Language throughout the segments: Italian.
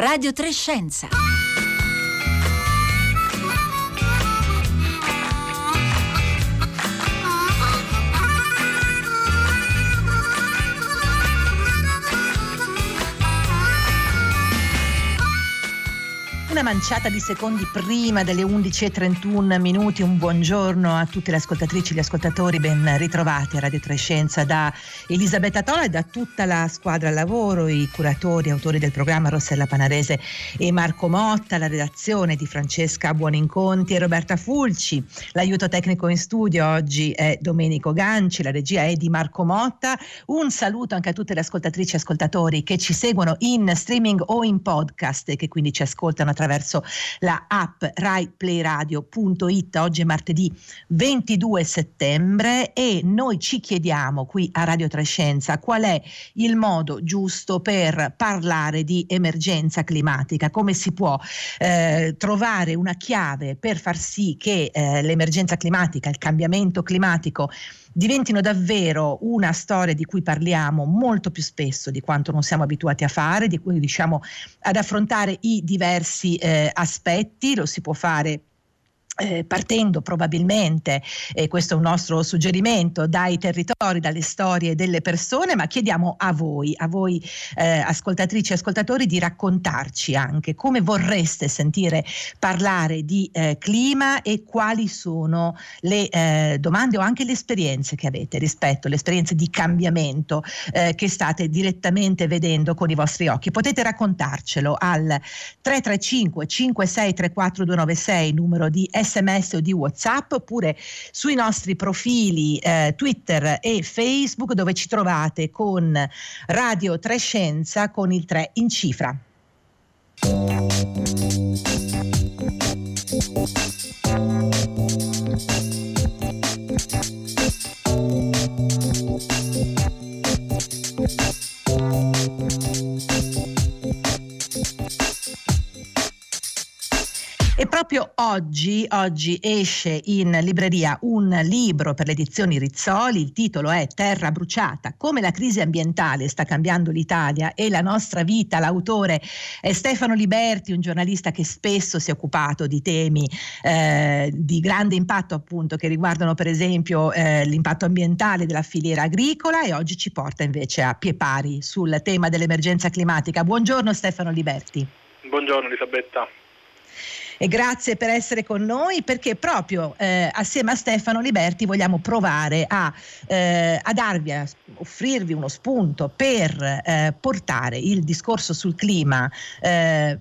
Radio 3 Scienza. Una manciata di secondi prima delle 11:31, un buongiorno a tutte le ascoltatrici e gli ascoltatori, ben ritrovati a Radio 3 Scienza da Elisabetta Tola e da tutta la squadra lavoro, i curatori, autori del programma Rossella Panarese e Marco Motta, la redazione di Francesca Buoninconti e Roberta Fulci, l'aiuto tecnico in studio oggi è Domenico Ganci, la regia è di Marco Motta. Un saluto anche a tutte le ascoltatrici e ascoltatori che ci seguono in streaming o in podcast e che quindi ci ascoltano attraverso la app Rai Play Radio.it. Oggi è martedì 22 settembre e noi ci chiediamo qui a Radio 3 Scienza qual è il modo giusto per parlare di emergenza climatica, come si può trovare una chiave per far sì che l'emergenza climatica, il cambiamento climatico diventino davvero una storia di cui parliamo molto più spesso di quanto non siamo abituati a fare, di cui riusciamo ad affrontare i diversi aspetti. Lo si può fare partendo probabilmente, questo è un nostro suggerimento, dai territori, dalle storie delle persone, ma chiediamo a voi ascoltatrici e ascoltatori di raccontarci anche come vorreste sentire parlare di clima e quali sono le domande o anche le esperienze che avete rispetto alle esperienze di cambiamento che state direttamente vedendo con i vostri occhi. Potete raccontarcelo al 335 5634 296, numero di SMS o di WhatsApp, oppure sui nostri profili Twitter e Facebook, dove ci trovate con Radio 3 Scienza con il 3 in cifra. E proprio oggi esce in libreria un libro per le edizioni Rizzoli, il titolo è Terra bruciata, come la crisi ambientale sta cambiando l'Italia e la nostra vita. L'autore è Stefano Liberti, un giornalista che spesso si è occupato di temi di grande impatto, appunto, che riguardano per esempio l'impatto ambientale della filiera agricola, e oggi ci porta invece a pie pari sul tema dell'emergenza climatica. Buongiorno Stefano Liberti. Buongiorno Elisabetta. E grazie per essere con noi, perché proprio assieme a Stefano Liberti vogliamo provare a darvi, a offrirvi uno spunto per portare il discorso sul clima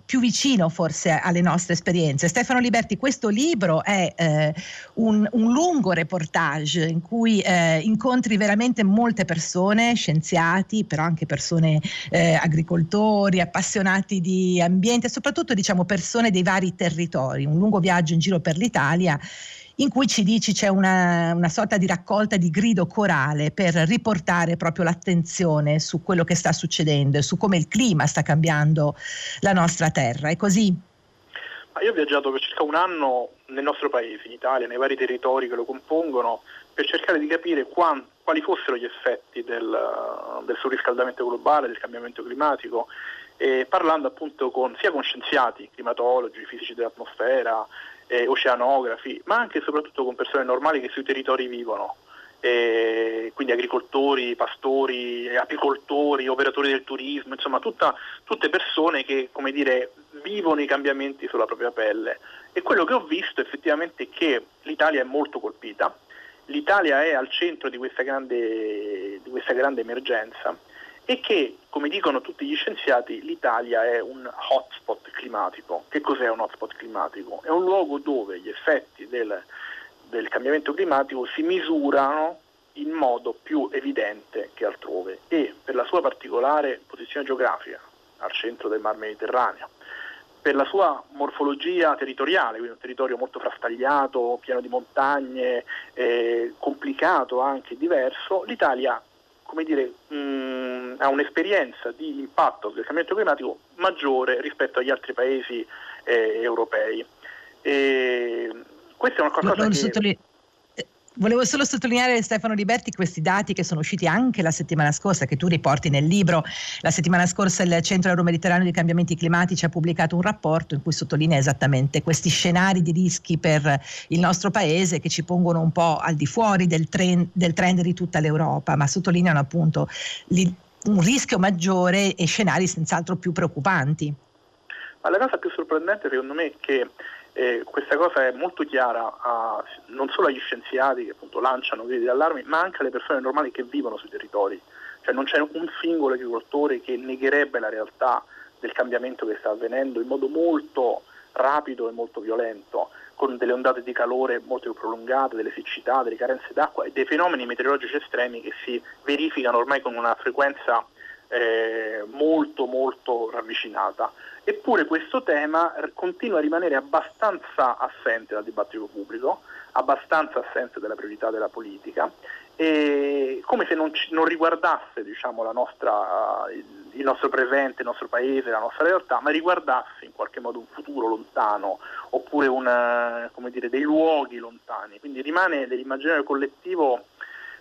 più vicino forse alle nostre esperienze. Stefano Liberti, questo libro è un lungo reportage in cui incontri veramente molte persone, scienziati, però anche persone, agricoltori, appassionati di ambiente e soprattutto, diciamo, persone dei vari territori. Un lungo viaggio in giro per l'Italia in cui ci dici c'è una sorta di raccolta di grido corale per riportare proprio l'attenzione su quello che sta succedendo e su come il clima sta cambiando la nostra terra. È così? Io ho viaggiato per circa un anno nel nostro paese, in Italia, nei vari territori che lo compongono, per cercare di capire quali fossero gli effetti del surriscaldamento globale, del cambiamento climatico, e parlando appunto sia con scienziati, climatologi, fisici dell'atmosfera, oceanografi, ma anche e soprattutto con persone normali che sui territori vivono, quindi agricoltori, pastori, apicoltori, operatori del turismo, insomma tutte persone che, come dire, vivono i cambiamenti sulla propria pelle. E quello che ho visto effettivamente è che l'Italia è molto colpita, l'Italia è al centro di questa grande emergenza, e che, come dicono tutti gli scienziati, l'Italia è un hotspot climatico. Che cos'è un hotspot climatico? È un luogo dove gli effetti del cambiamento climatico si misurano in modo più evidente che altrove, e per la sua particolare posizione geografica, al centro del Mar Mediterraneo, per la sua morfologia territoriale, quindi un territorio molto frastagliato, pieno di montagne, complicato anche diverso, l'Italia, come dire, ha un'esperienza di impatto del cambiamento climatico maggiore rispetto agli altri paesi europei. Questa è una cosa che... Volevo solo sottolineare, Stefano Liberti, questi dati che sono usciti anche la settimana scorsa, che tu riporti nel libro. La settimana scorsa il Centro Euro Mediterraneo di Cambiamenti Climatici ha pubblicato un rapporto in cui sottolinea esattamente questi scenari di rischi per il nostro paese, che ci pongono un po' al di fuori del trend di tutta l'Europa, ma sottolineano appunto un rischio maggiore e scenari senz'altro più preoccupanti. Ma la cosa più sorprendente secondo me è che questa cosa è molto chiara non solo agli scienziati che appunto lanciano gridi d'allarme, ma anche alle persone normali che vivono sui territori. Cioè non c'è un singolo agricoltore che negherebbe la realtà del cambiamento che sta avvenendo in modo molto rapido e molto violento, con delle ondate di calore molto più prolungate, delle siccità, delle carenze d'acqua e dei fenomeni meteorologici estremi che si verificano ormai con una frequenza molto molto ravvicinata. Eppure questo tema continua a rimanere abbastanza assente dal dibattito pubblico, abbastanza assente dalla priorità della politica, e come se non riguardasse, diciamo, il nostro presente, il nostro paese, la nostra realtà, ma riguardasse in qualche modo un futuro lontano oppure dei luoghi lontani. Quindi rimane nell'immaginario collettivo,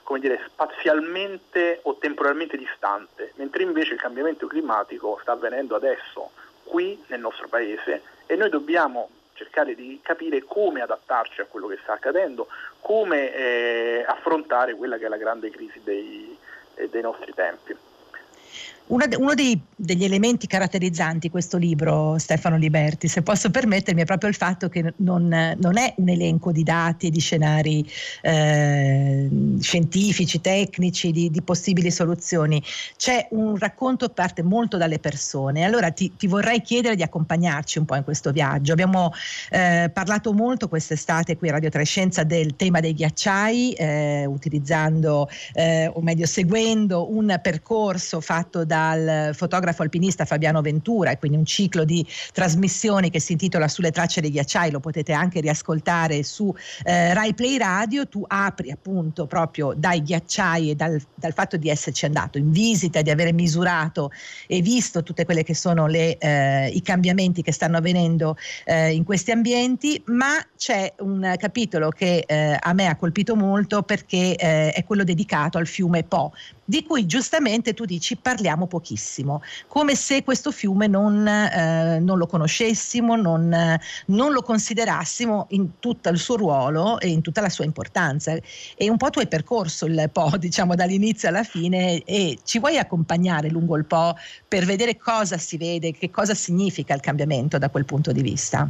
come dire, spazialmente o temporalmente distante, mentre invece il cambiamento climatico sta avvenendo adesso, qui nel nostro paese, e noi dobbiamo cercare di capire come adattarci a quello che sta accadendo, come affrontare quella che è la grande crisi dei nostri tempi. Uno degli elementi caratterizzanti questo libro, Stefano Liberti, se posso permettermi, è proprio il fatto che non è un elenco di dati, di scenari scientifici, tecnici, di possibili soluzioni. C'è un racconto che parte molto dalle persone. Allora ti vorrei chiedere di accompagnarci un po' in questo viaggio. Abbiamo parlato molto quest'estate qui a Radio 3 Scienza del tema dei ghiacciai, seguendo un percorso fatto dal fotografo alpinista Fabiano Ventura, e quindi un ciclo di trasmissioni che si intitola Sulle tracce dei ghiacciai. Lo potete anche riascoltare su Rai Play Radio. Tu apri appunto proprio dai ghiacciai e dal fatto di esserci andato in visita, di avere misurato e visto tutte quelle che sono i cambiamenti che stanno avvenendo in questi ambienti, ma c'è un capitolo che a me ha colpito molto, perché è quello dedicato al fiume Po, di cui giustamente tu dici parliamo pochissimo, come se questo fiume non lo conoscessimo, non lo considerassimo in tutto il suo ruolo e in tutta la sua importanza. E un po' tu hai percorso il Po, diciamo, dall'inizio alla fine, e ci vuoi accompagnare lungo il Po per vedere cosa si vede, che cosa significa il cambiamento da quel punto di vista?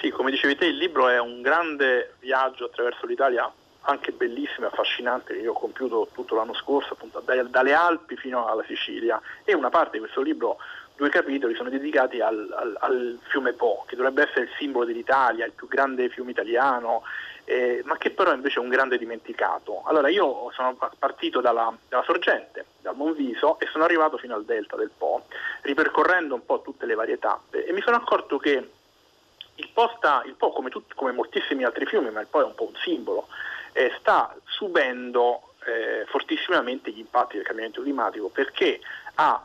Sì, come dicevi te, il libro è un grande viaggio attraverso l'Italia, anche bellissima e affascinante, che io ho compiuto tutto l'anno scorso, appunto dalle Alpi fino alla Sicilia, e una parte di questo libro, 2 capitoli, sono dedicati al fiume Po, che dovrebbe essere il simbolo dell'Italia, il più grande fiume italiano, ma che però invece è un grande dimenticato. Allora io sono partito dalla sorgente, dal Monviso, e sono arrivato fino al delta del Po, ripercorrendo un po' tutte le varie tappe, e mi sono accorto che il Po come moltissimi altri fiumi, ma il Po è un po' un simbolo, sta subendo fortissimamente gli impatti del cambiamento climatico, perché ha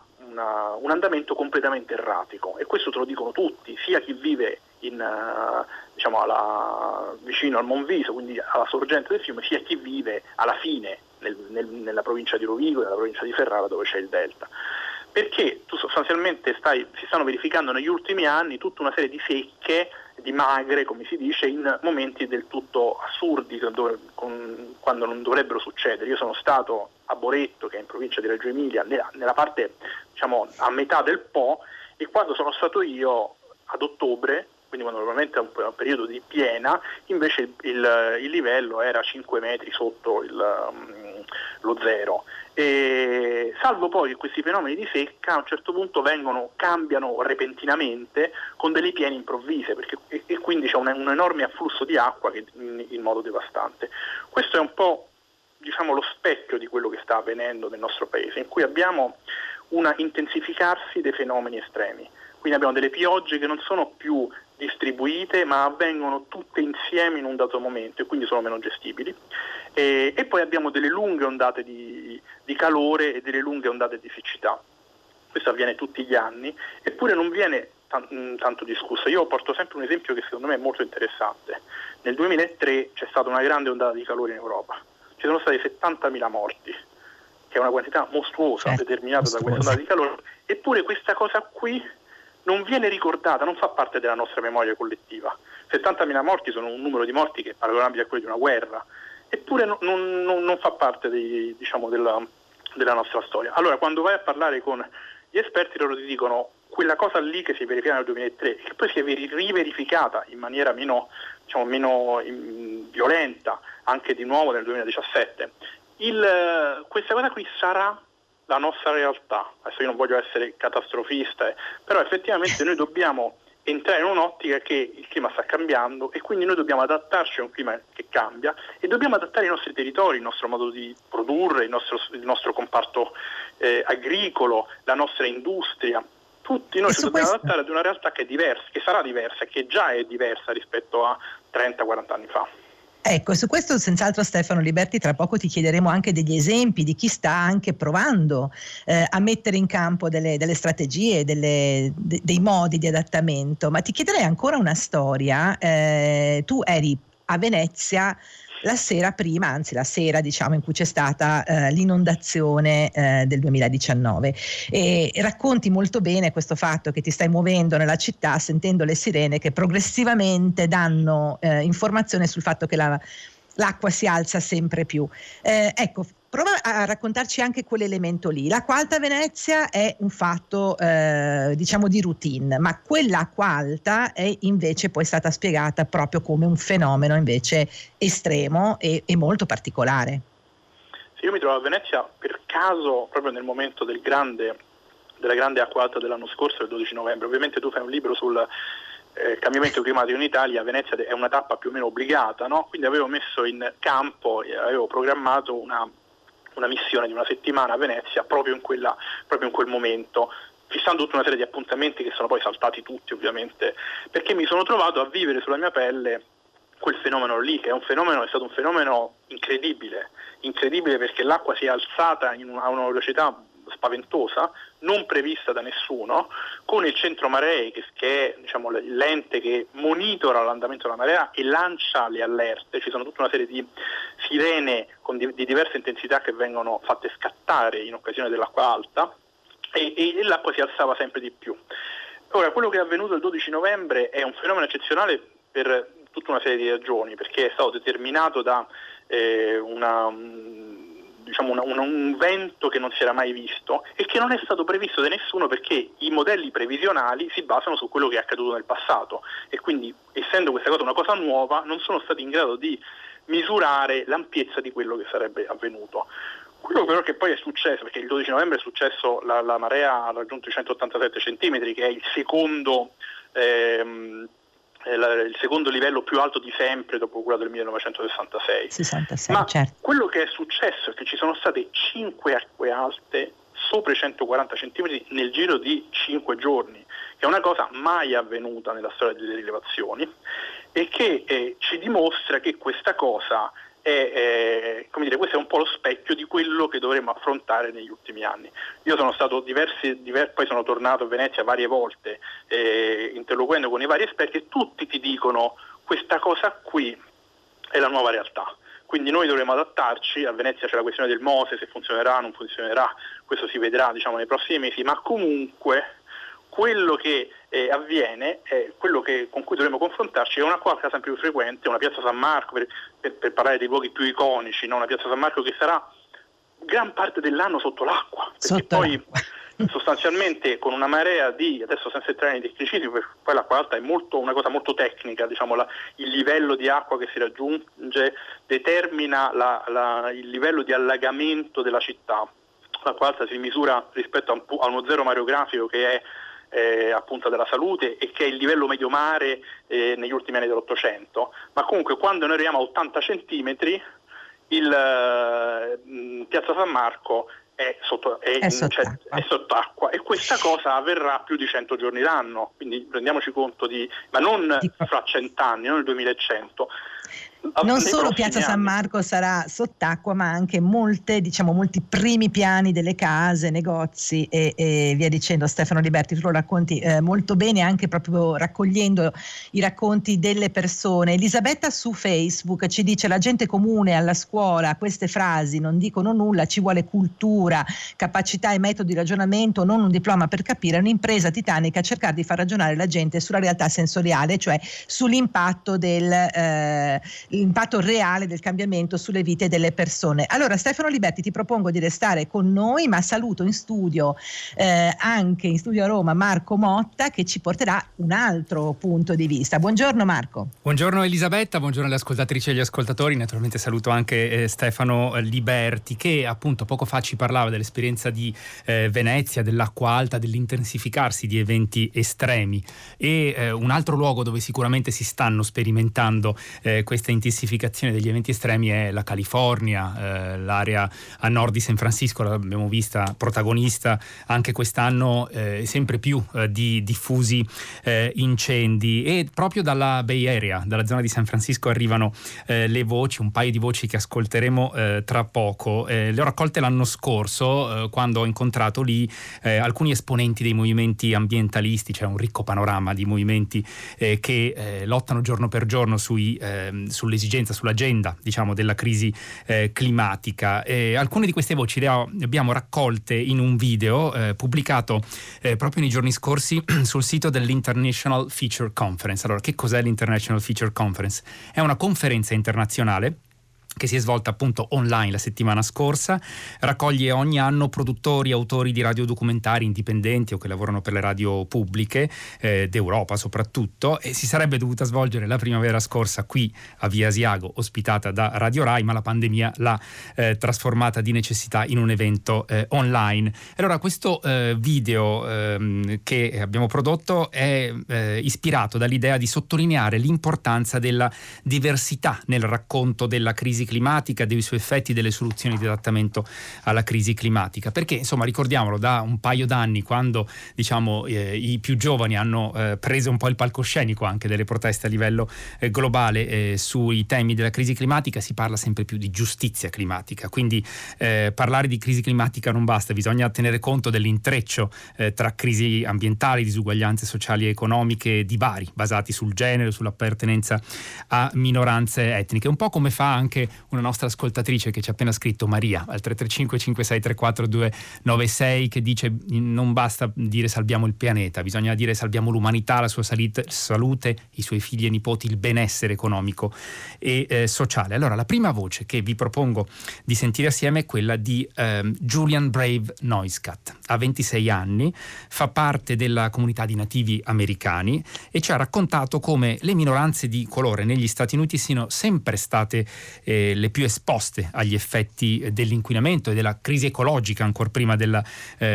un andamento completamente erratico, e questo te lo dicono tutti, sia chi vive vicino al Monviso, quindi alla sorgente del fiume, sia chi vive alla fine nella provincia di Rovigo, nella provincia di Ferrara, dove c'è il delta. Perché tu sostanzialmente si stanno verificando negli ultimi anni tutta una serie di secche, di magre, come si dice, in momenti del tutto assurdi, quando non dovrebbero succedere. Io sono stato a Boretto, che è in provincia di Reggio Emilia, nella parte, diciamo, a metà del Po, e quando sono stato io ad ottobre, quindi quando normalmente è un periodo di piena, invece il livello era 5 metri sotto lo zero. E salvo poi che questi fenomeni di secca a un certo punto cambiano repentinamente, con delle piene improvvise, e quindi c'è un enorme afflusso di acqua che in modo devastante. Questo è un po', diciamo, lo specchio di quello che sta avvenendo nel nostro paese, in cui abbiamo un intensificarsi dei fenomeni estremi. Quindi abbiamo delle piogge che non sono più distribuite, ma avvengono tutte insieme in un dato momento, e quindi sono meno gestibili, e poi abbiamo delle lunghe ondate di calore e delle lunghe ondate di siccità. Questo avviene tutti gli anni, eppure non viene tanto discusso. Io porto sempre un esempio che secondo me è molto interessante. Nel 2003 c'è stata una grande ondata di calore in Europa, ci sono stati 70.000 morti, che è una quantità mostruosa determinata da questa ondata di calore, eppure questa cosa qui non viene ricordata, non fa parte della nostra memoria collettiva. 70.000 morti sono un numero di morti che è paragonabile a quello di una guerra, eppure non fa parte della nostra storia. Allora, quando vai a parlare con gli esperti, loro ti dicono quella cosa lì che si verificava nel 2003 e che poi si è riverificata in maniera meno violenta anche di nuovo nel 2017. Questa cosa qui sarà la nostra realtà. Adesso io non voglio essere catastrofista, però effettivamente noi dobbiamo entrare in un'ottica che il clima sta cambiando e quindi noi dobbiamo adattarci a un clima che cambia e dobbiamo adattare i nostri territori, il nostro modo di produrre, il nostro comparto agricolo, la nostra industria. Tutti noi ci dobbiamo adattare ad una realtà che è diversa, che sarà diversa, che già è diversa rispetto a 30-40 anni fa. Ecco, su questo senz'altro Stefano Liberti tra poco ti chiederemo anche degli esempi di chi sta anche provando a mettere in campo delle strategie, dei modi di adattamento, ma ti chiederei ancora una storia. Tu eri a Venezia la sera in cui c'è stata l'inondazione del 2019 e racconti molto bene questo fatto che ti stai muovendo nella città sentendo le sirene che progressivamente danno informazione sul fatto che l'acqua si alza sempre più. Ecco, prova a raccontarci anche quell'elemento lì. L'acqua alta a Venezia è un fatto di routine, ma quell'acqua alta è invece poi stata spiegata proprio come un fenomeno invece estremo e molto particolare. Sì, io mi trovo a Venezia per caso proprio nel momento della grande acqua alta dell'anno scorso, il 12 novembre. Ovviamente tu fai un libro sul cambiamento climatico in Italia, Venezia è una tappa più o meno obbligata, no? Quindi avevo messo in campo, avevo programmato una missione di una settimana a Venezia proprio in quel momento, fissando tutta una serie di appuntamenti che sono poi saltati tutti ovviamente, perché mi sono trovato a vivere sulla mia pelle quel fenomeno lì, che è stato un fenomeno incredibile, perché l'acqua si è alzata a una velocità spaventosa, non prevista da nessuno, con il centro maree che è l'ente che monitora l'andamento della marea e lancia le allerte. Ci sono tutta una serie di sirene di diverse intensità che vengono fatte scattare in occasione dell'acqua alta e l'acqua si alzava sempre di più. Ora, quello che è avvenuto il 12 novembre è un fenomeno eccezionale per tutta una serie di ragioni, perché è stato determinato da un vento che non si era mai visto e che non è stato previsto da nessuno, perché i modelli previsionali si basano su quello che è accaduto nel passato e quindi, essendo questa cosa una cosa nuova, non sono stati in grado di misurare l'ampiezza di quello che sarebbe avvenuto. Quello però che poi è successo, perché il 12 novembre è successo, la marea ha raggiunto i 187 centimetri, che è il secondo livello più alto di sempre dopo quello del 1966. Ma certo. Quello che è successo è che ci sono state 5 acque alte sopra i 140 centimetri nel giro di 5 giorni, che è una cosa mai avvenuta nella storia delle rilevazioni e che ci dimostra che questa cosa questo è un po' lo specchio di quello che dovremmo affrontare negli ultimi anni. Io sono stato poi sono tornato a Venezia varie volte interloquendo con i vari esperti e tutti ti dicono questa cosa qui è la nuova realtà, quindi noi dovremo adattarci. A Venezia c'è la questione del Mose, se funzionerà o non funzionerà, questo si vedrà nei prossimi mesi, ma comunque quello che avviene, con cui dovremo confrontarci, è una cosa sempre più frequente, una Piazza San Marco, per parlare dei luoghi più iconici, no? Una Piazza San Marco che sarà gran parte dell'anno sotto l'acqua, perché poi sostanzialmente con una marea adesso senza entrare nei tecnicismi, perché poi l'acqua alta è una cosa molto tecnica, il livello di acqua che si raggiunge determina il livello di allagamento della città. L'acqua alta si misura rispetto a uno zero mareografico che è a Punta della Salute e che è il livello medio mare negli ultimi anni dell'Ottocento, ma comunque quando noi arriviamo a 80 centimetri Piazza San Marco è sott'acqua, e questa cosa avverrà più di 100 giorni l'anno, quindi rendiamoci conto ma non fra 100 anni, non nel 2100. Non solo Piazza San Marco sarà sott'acqua, ma anche molti primi piani delle case, negozi e via dicendo. Stefano Liberti, tu lo racconti molto bene, anche proprio raccogliendo i racconti delle persone. Elisabetta su Facebook ci dice: la gente comune alla scuola queste frasi non dicono nulla, ci vuole cultura, capacità e metodo di ragionamento, non un diploma per capire. È un'impresa titanica cercare di far ragionare la gente sulla realtà sensoriale, cioè sull'impatto l'impatto reale del cambiamento sulle vite delle persone. Allora Stefano Liberti, ti propongo di restare con noi, ma saluto in studio anche in studio a Roma Marco Motta, che ci porterà un altro punto di vista. Buongiorno Marco. Buongiorno Elisabetta, buongiorno alle ascoltatrici e agli ascoltatori. Naturalmente saluto anche Stefano Liberti, che appunto poco fa ci parlava dell'esperienza di Venezia, dell'acqua alta, dell'intensificarsi di eventi estremi, e un altro luogo dove sicuramente si stanno sperimentando questa intensificazione degli eventi estremi è la California, l'area a nord di San Francisco. L'abbiamo vista protagonista anche quest'anno sempre più di diffusi incendi, e proprio dalla Bay Area, dalla zona di San Francisco, arrivano le voci, un paio di voci che ascolteremo tra poco. Le ho raccolte l'anno scorso quando ho incontrato lì alcuni esponenti dei movimenti ambientalisti. C'è un ricco panorama di movimenti che lottano giorno per giorno sull'esigenza, sull'agenda, diciamo, della crisi climatica. Alcune di queste voci le abbiamo raccolte in un video pubblicato proprio nei giorni scorsi sul sito dell'International Feature Conference. Allora, che cos'è l'International Feature Conference? È una conferenza internazionale che si è svolta appunto online la settimana scorsa. Raccoglie ogni anno produttori, autori di radiodocumentari indipendenti o che lavorano per le radio pubbliche d'Europa soprattutto, e si sarebbe dovuta svolgere la primavera scorsa qui a Via Asiago, ospitata da Radio Rai, ma la pandemia l'ha trasformata di necessità in un evento online. Allora questo video che abbiamo prodotto è ispirato dall'idea di sottolineare l'importanza della diversità nel racconto della crisi climatica, dei suoi effetti, delle soluzioni di adattamento alla crisi climatica, perché insomma, ricordiamolo, da un paio d'anni, quando diciamo i più giovani hanno preso un po' il palcoscenico anche delle proteste a livello globale sui temi della crisi climatica, si parla sempre più di giustizia climatica. Quindi parlare di crisi climatica non basta, bisogna tenere conto dell'intreccio tra crisi ambientali, disuguaglianze sociali e economiche, divari basati sul genere, sulla appartenenza a minoranze etniche, un po' come fa anche una nostra ascoltatrice che ci ha appena scritto, Maria, al 335 5634 296, che dice: non basta dire salviamo il pianeta, bisogna dire salviamo l'umanità, la sua salute, i suoi figli e nipoti, il benessere economico e sociale. Allora la prima voce che vi propongo di sentire assieme è quella di Julian Brave NoiseCat. Ha 26 anni, fa parte della comunità di nativi americani e ci ha raccontato come le minoranze di colore negli Stati Uniti siano sempre state le più esposte agli effetti dell'inquinamento e della crisi ecologica, ancor prima della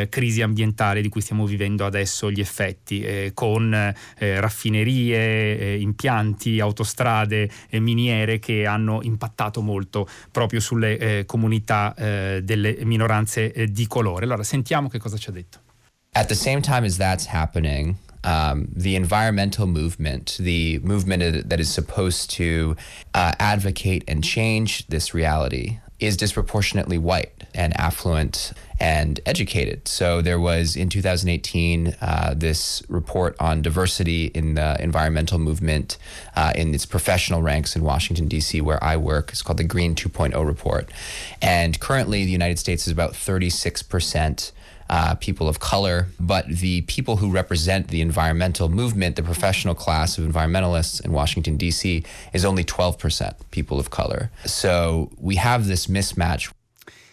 crisi ambientale di cui stiamo vivendo adesso gli effetti, con raffinerie, impianti, autostrade, miniere che hanno impattato molto proprio sulle comunità delle minoranze di colore. Allora sentiamo che cosa ci ha detto. At the same time as that's happening, the environmental movement, the movement that is supposed to advocate and change this reality, is disproportionately white and affluent and educated. So there was, in 2018, this report on diversity in the environmental movement in its professional ranks in Washington, D.C., where I work. It's called the Green 2.0 Report. And currently, the United States is about 36% people of color, but the people who represent the environmental movement, the professional class of environmentalists in Washington, D.C., is only 12% people of color. So we have this mismatch.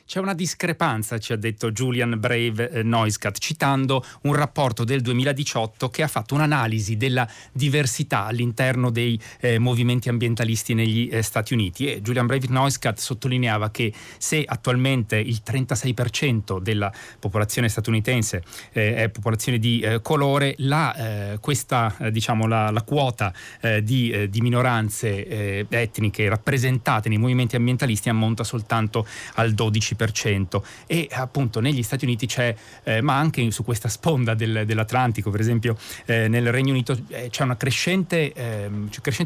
C'è una discrepanza, ci ha detto Julian Brave NoiseCat, citando un rapporto del 2018 che ha fatto un'analisi della diversità all'interno dei movimenti ambientalisti negli Stati Uniti, e Julian Brave NoiseCat sottolineava che se attualmente il 36% della popolazione statunitense è popolazione di colore, la quota di minoranze etniche rappresentate nei movimenti ambientalisti ammonta soltanto al 12%. 2%, e appunto negli Stati Uniti c'è, ma anche su questa sponda dell'Atlantico, per esempio nel Regno Unito c'è una crescente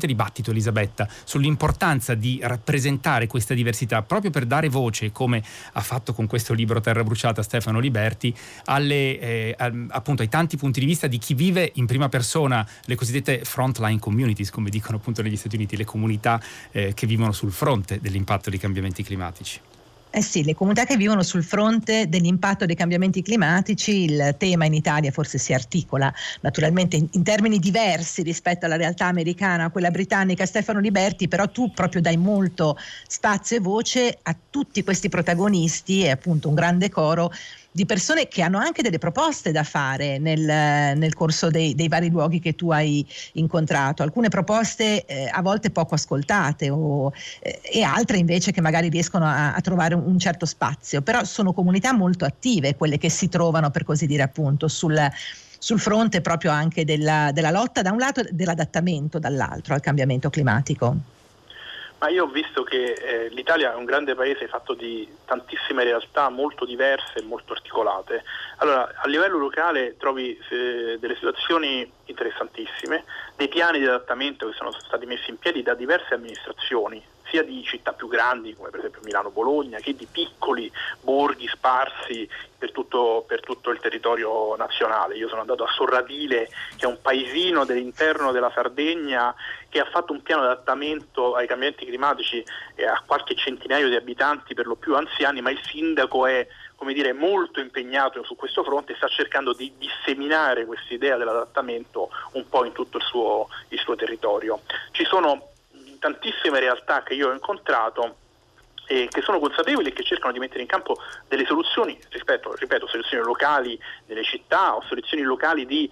dibattito, Elisabetta, sull'importanza di rappresentare questa diversità, proprio per dare voce, come ha fatto con questo libro Terra bruciata Stefano Liberti, appunto ai tanti punti di vista di chi vive in prima persona le cosiddette frontline communities, come dicono appunto negli Stati Uniti, le comunità che vivono sul fronte dell'impatto dei cambiamenti climatici. Eh sì, le comunità che vivono sul fronte dell'impatto dei cambiamenti climatici, il tema in Italia forse si articola naturalmente in termini diversi rispetto alla realtà americana, a quella britannica. Stefano Liberti, però tu proprio dai molto spazio e voce a tutti questi protagonisti, e appunto un grande coro di persone che hanno anche delle proposte da fare nel corso dei vari luoghi che tu hai incontrato. Alcune proposte a volte poco ascoltate e altre invece che magari riescono a trovare un certo spazio, però sono comunità molto attive quelle che si trovano, per così dire, appunto sul fronte proprio anche della lotta da un lato e dell'adattamento dall'altro al cambiamento climatico. Ma io ho visto che l'Italia è un grande paese fatto di tantissime realtà molto diverse e molto articolate. Allora, a livello locale trovi delle situazioni interessantissime, dei piani di adattamento che sono stati messi in piedi da diverse amministrazioni, sia di città più grandi come per esempio Milano-Bologna, che di piccoli borghi sparsi per tutto il territorio nazionale. Io sono andato a Sorradile, che è un paesino dell'interno della Sardegna, che ha fatto un piano di adattamento ai cambiamenti climatici a qualche centinaio di abitanti, per lo più anziani, ma il sindaco è, come dire, molto impegnato su questo fronte e sta cercando di disseminare questa idea dell'adattamento un po' in tutto il suo territorio. Ci sono tantissime realtà che io ho incontrato e che sono consapevoli e che cercano di mettere in campo delle soluzioni, ripeto, soluzioni locali delle città o soluzioni locali di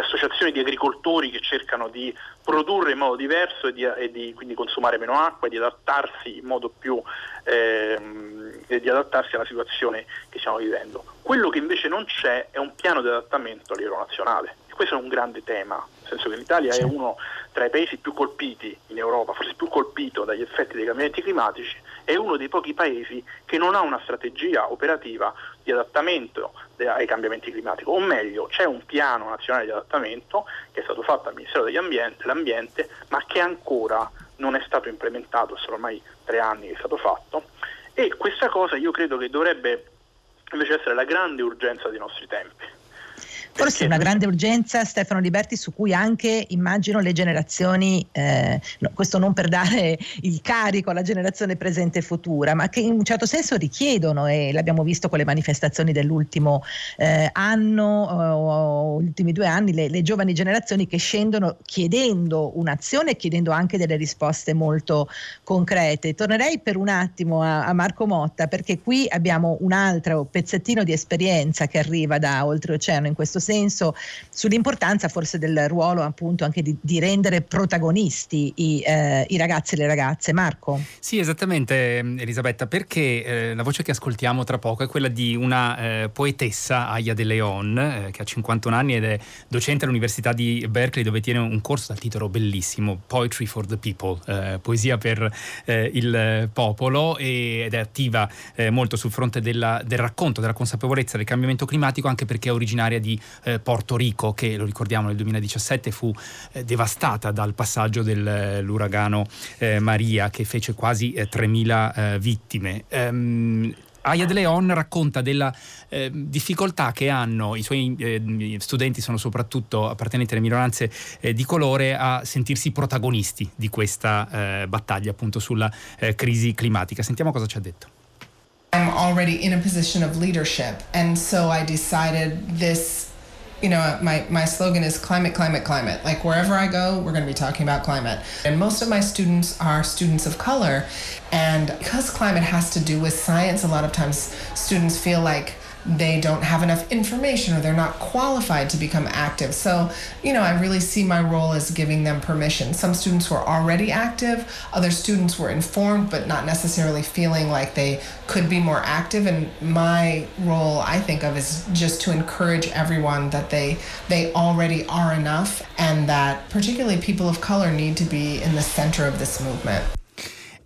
associazioni di agricoltori che cercano di produrre in modo diverso e di quindi consumare meno acqua e di adattarsi in modo più di adattarsi alla situazione che stiamo vivendo. Quello che invece non c'è è un piano di adattamento a livello nazionale. Questo è un grande tema, nel senso che l'Italia è uno tra i paesi più colpiti in Europa, forse più colpito dagli effetti dei cambiamenti climatici, è uno dei pochi paesi che non ha una strategia operativa di adattamento ai cambiamenti climatici, o meglio, c'è un piano nazionale di adattamento che è stato fatto al Ministero dell'Ambiente, ma che ancora non è stato implementato, sono ormai 3 anni che è stato fatto, e questa cosa io credo che dovrebbe invece essere la grande urgenza dei nostri tempi. Forse una grande urgenza, Stefano Liberti, su cui anche immagino le generazioni, no, questo non per dare il carico alla generazione presente e futura, ma che in un certo senso richiedono, e l'abbiamo visto con le manifestazioni dell'ultimo anno o ultimi 2 anni, le giovani generazioni che scendono chiedendo un'azione e chiedendo anche delle risposte molto concrete. Tornerei per un attimo a Marco Motta, perché qui abbiamo un altro pezzettino di esperienza che arriva da oltreoceano in questo senso, sull'importanza forse del ruolo appunto anche di rendere protagonisti i ragazzi e le ragazze. Marco? Sì, esattamente, Elisabetta, perché la voce che ascoltiamo tra poco è quella di una poetessa, Aya De Leon, che ha 51 anni ed è docente all'Università di Berkeley, dove tiene un corso dal titolo bellissimo, Poetry for the People, poesia per il popolo, ed è attiva molto sul fronte del racconto, della consapevolezza del cambiamento climatico, anche perché è originaria di Porto Rico, che lo ricordiamo nel 2017 fu devastata dal passaggio dell'uragano Maria, che fece quasi 3.000 vittime. Aya De Leon racconta della difficoltà che hanno i suoi studenti, sono soprattutto appartenenti alle minoranze di colore, a sentirsi protagonisti di questa battaglia appunto sulla crisi climatica. Sentiamo cosa ci ha detto. I'm already in a position of leadership, and so I decided this, you know, my slogan is climate, climate, climate. Like wherever I go, we're going to be talking about climate. And most of my students are students of color, and because climate has to do with science, a lot of times students feel like they don't have enough information or they're not qualified to become active. So, you know, I really see my role as giving them permission. Some students were already active, other students were informed but not necessarily feeling like they could be more active. And my role, I think of, is just to encourage everyone that they already are enough, and that particularly people of color need to be in the center of this movement.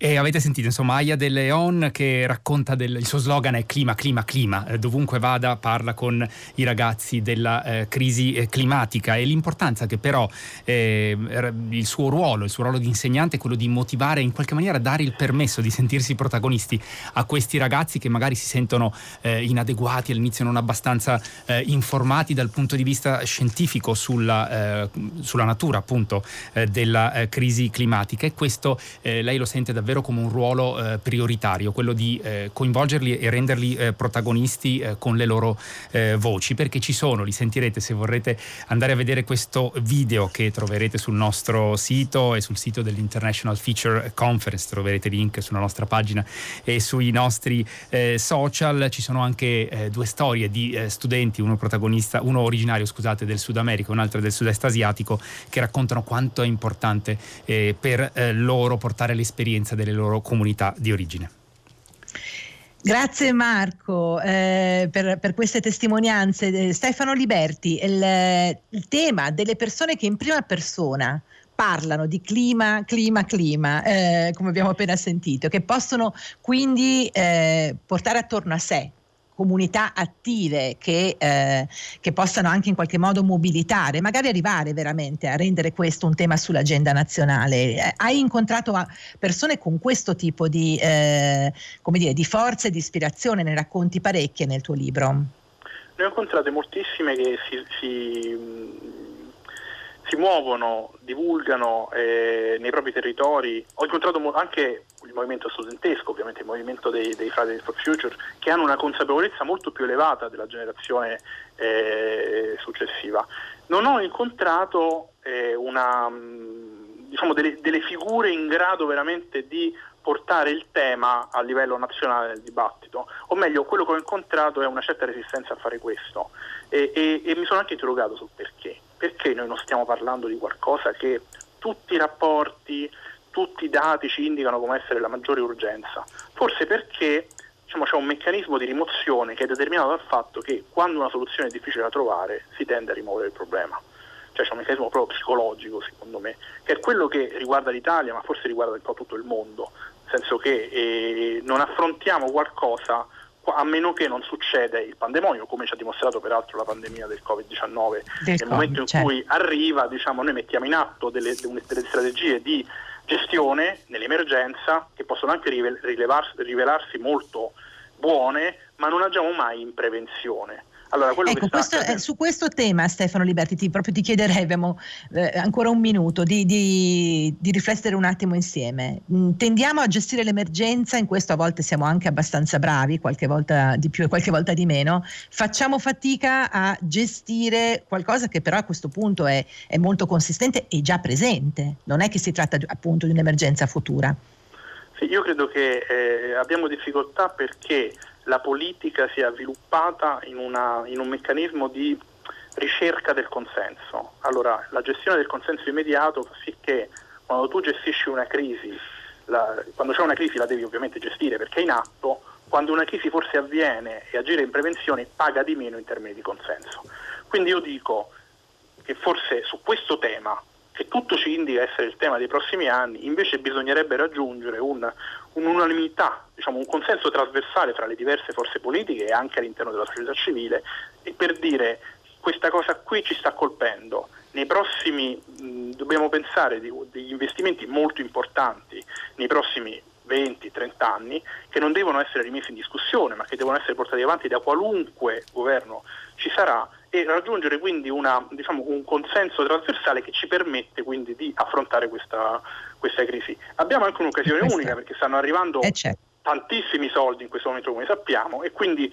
E avete sentito, insomma, Aya De Leon che racconta il suo slogan è clima, clima, clima. Dovunque vada parla con i ragazzi della crisi climatica e l'importanza che però il suo ruolo di insegnante è quello di motivare, in qualche maniera dare il permesso di sentirsi protagonisti a questi ragazzi che magari si sentono inadeguati all'inizio, non abbastanza informati dal punto di vista scientifico sulla natura appunto della crisi climatica. E questo lei lo sente davvero come un ruolo prioritario, quello di coinvolgerli e renderli protagonisti con le loro voci, perché ci sono, li sentirete se vorrete andare a vedere questo video che troverete sul nostro sito e sul sito dell'International Feature Conference, troverete link sulla nostra pagina e sui nostri social. Ci sono anche due storie di studenti, uno originario del Sud America, un altro del sud-est asiatico, che raccontano quanto è importante per loro portare l'esperienza delle loro comunità di origine. Grazie Marco per queste testimonianze. Stefano Liberti, il tema delle persone che in prima persona parlano di clima, clima, clima, come abbiamo appena sentito, che possono quindi portare attorno a sé comunità attive che possano anche in qualche modo mobilitare, magari arrivare veramente a rendere questo un tema sull'agenda nazionale. Hai incontrato persone con questo tipo di forza e di ispirazione, ne racconti parecchie nel tuo libro? Ne ho incontrate moltissime che si muovono, divulgano nei propri territori. Ho incontrato anche il movimento studentesco, ovviamente il movimento dei Fridays for Future, che hanno una consapevolezza molto più elevata della generazione successiva. Non ho incontrato delle figure in grado veramente di portare il tema a livello nazionale nel dibattito, o meglio, quello che ho incontrato è una certa resistenza a fare questo e mi sono anche interrogato sul perché noi non stiamo parlando di qualcosa che tutti i rapporti, tutti i dati ci indicano come essere la maggiore urgenza. Forse perché c'è un meccanismo di rimozione che è determinato dal fatto che quando una soluzione è difficile da trovare si tende a rimuovere il problema. C'è un meccanismo proprio psicologico, secondo me, che è quello che riguarda l'Italia, ma forse riguarda un po' tutto il mondo, nel senso che non affrontiamo qualcosa a meno che non succede il pandemonio, come ci ha dimostrato peraltro la pandemia del Covid-19. Nel momento in cui arriva, noi mettiamo in atto delle strategie di gestione nell'emergenza che possono anche rivelarsi molto buone, ma non agiamo mai in prevenzione. Allora, su questo tema, Stefano Liberti, ti chiederei, abbiamo ancora un minuto, di riflettere un attimo insieme. Tendiamo a gestire l'emergenza, in questo a volte siamo anche abbastanza bravi, qualche volta di più e qualche volta di meno. Facciamo fatica a gestire qualcosa che però a questo punto è molto consistente e già presente. Non è che si tratta appunto di un'emergenza futura. Sì, io credo che abbiamo difficoltà perché la politica si è sviluppata in un meccanismo di ricerca del consenso. Allora, la gestione del consenso immediato fa sì che quando tu gestisci una crisi, quando c'è una crisi la devi ovviamente gestire perché è in atto, quando una crisi forse avviene e agire in prevenzione paga di meno in termini di consenso. Quindi io dico che forse su questo tema, che tutto ci indica essere il tema dei prossimi anni, invece bisognerebbe raggiungere un'unanimità, un consenso trasversale fra le diverse forze politiche e anche all'interno della società civile, e per dire questa cosa qui ci sta colpendo, nei prossimi dobbiamo pensare degli investimenti molto importanti nei prossimi 20-30 anni che non devono essere rimessi in discussione, ma che devono essere portati avanti da qualunque governo ci sarà, e raggiungere quindi un consenso trasversale che ci permette quindi di affrontare questa crisi. Abbiamo anche un'occasione unica perché stanno arrivando tantissimi soldi in questo momento, come sappiamo, e quindi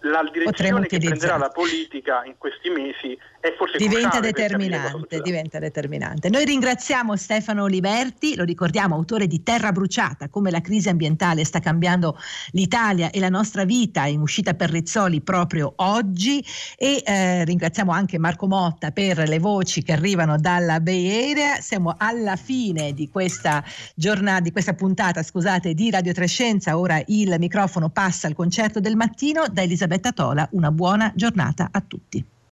la direzione che prenderà la politica in questi mesi è forse diventa determinante. Noi ringraziamo Stefano Liberti, lo ricordiamo, autore di Terra bruciata, come la crisi ambientale sta cambiando l'Italia e la nostra vita, in uscita per Rizzoli proprio oggi, e ringraziamo anche Marco Motta per le voci che arrivano dalla Bay Area. Siamo alla fine di questa giornata, di questa puntata, scusate, di Radio 3 Scienza. Ora il microfono passa al concerto del mattino da Elisabetta Tola. Una buona giornata a tutti.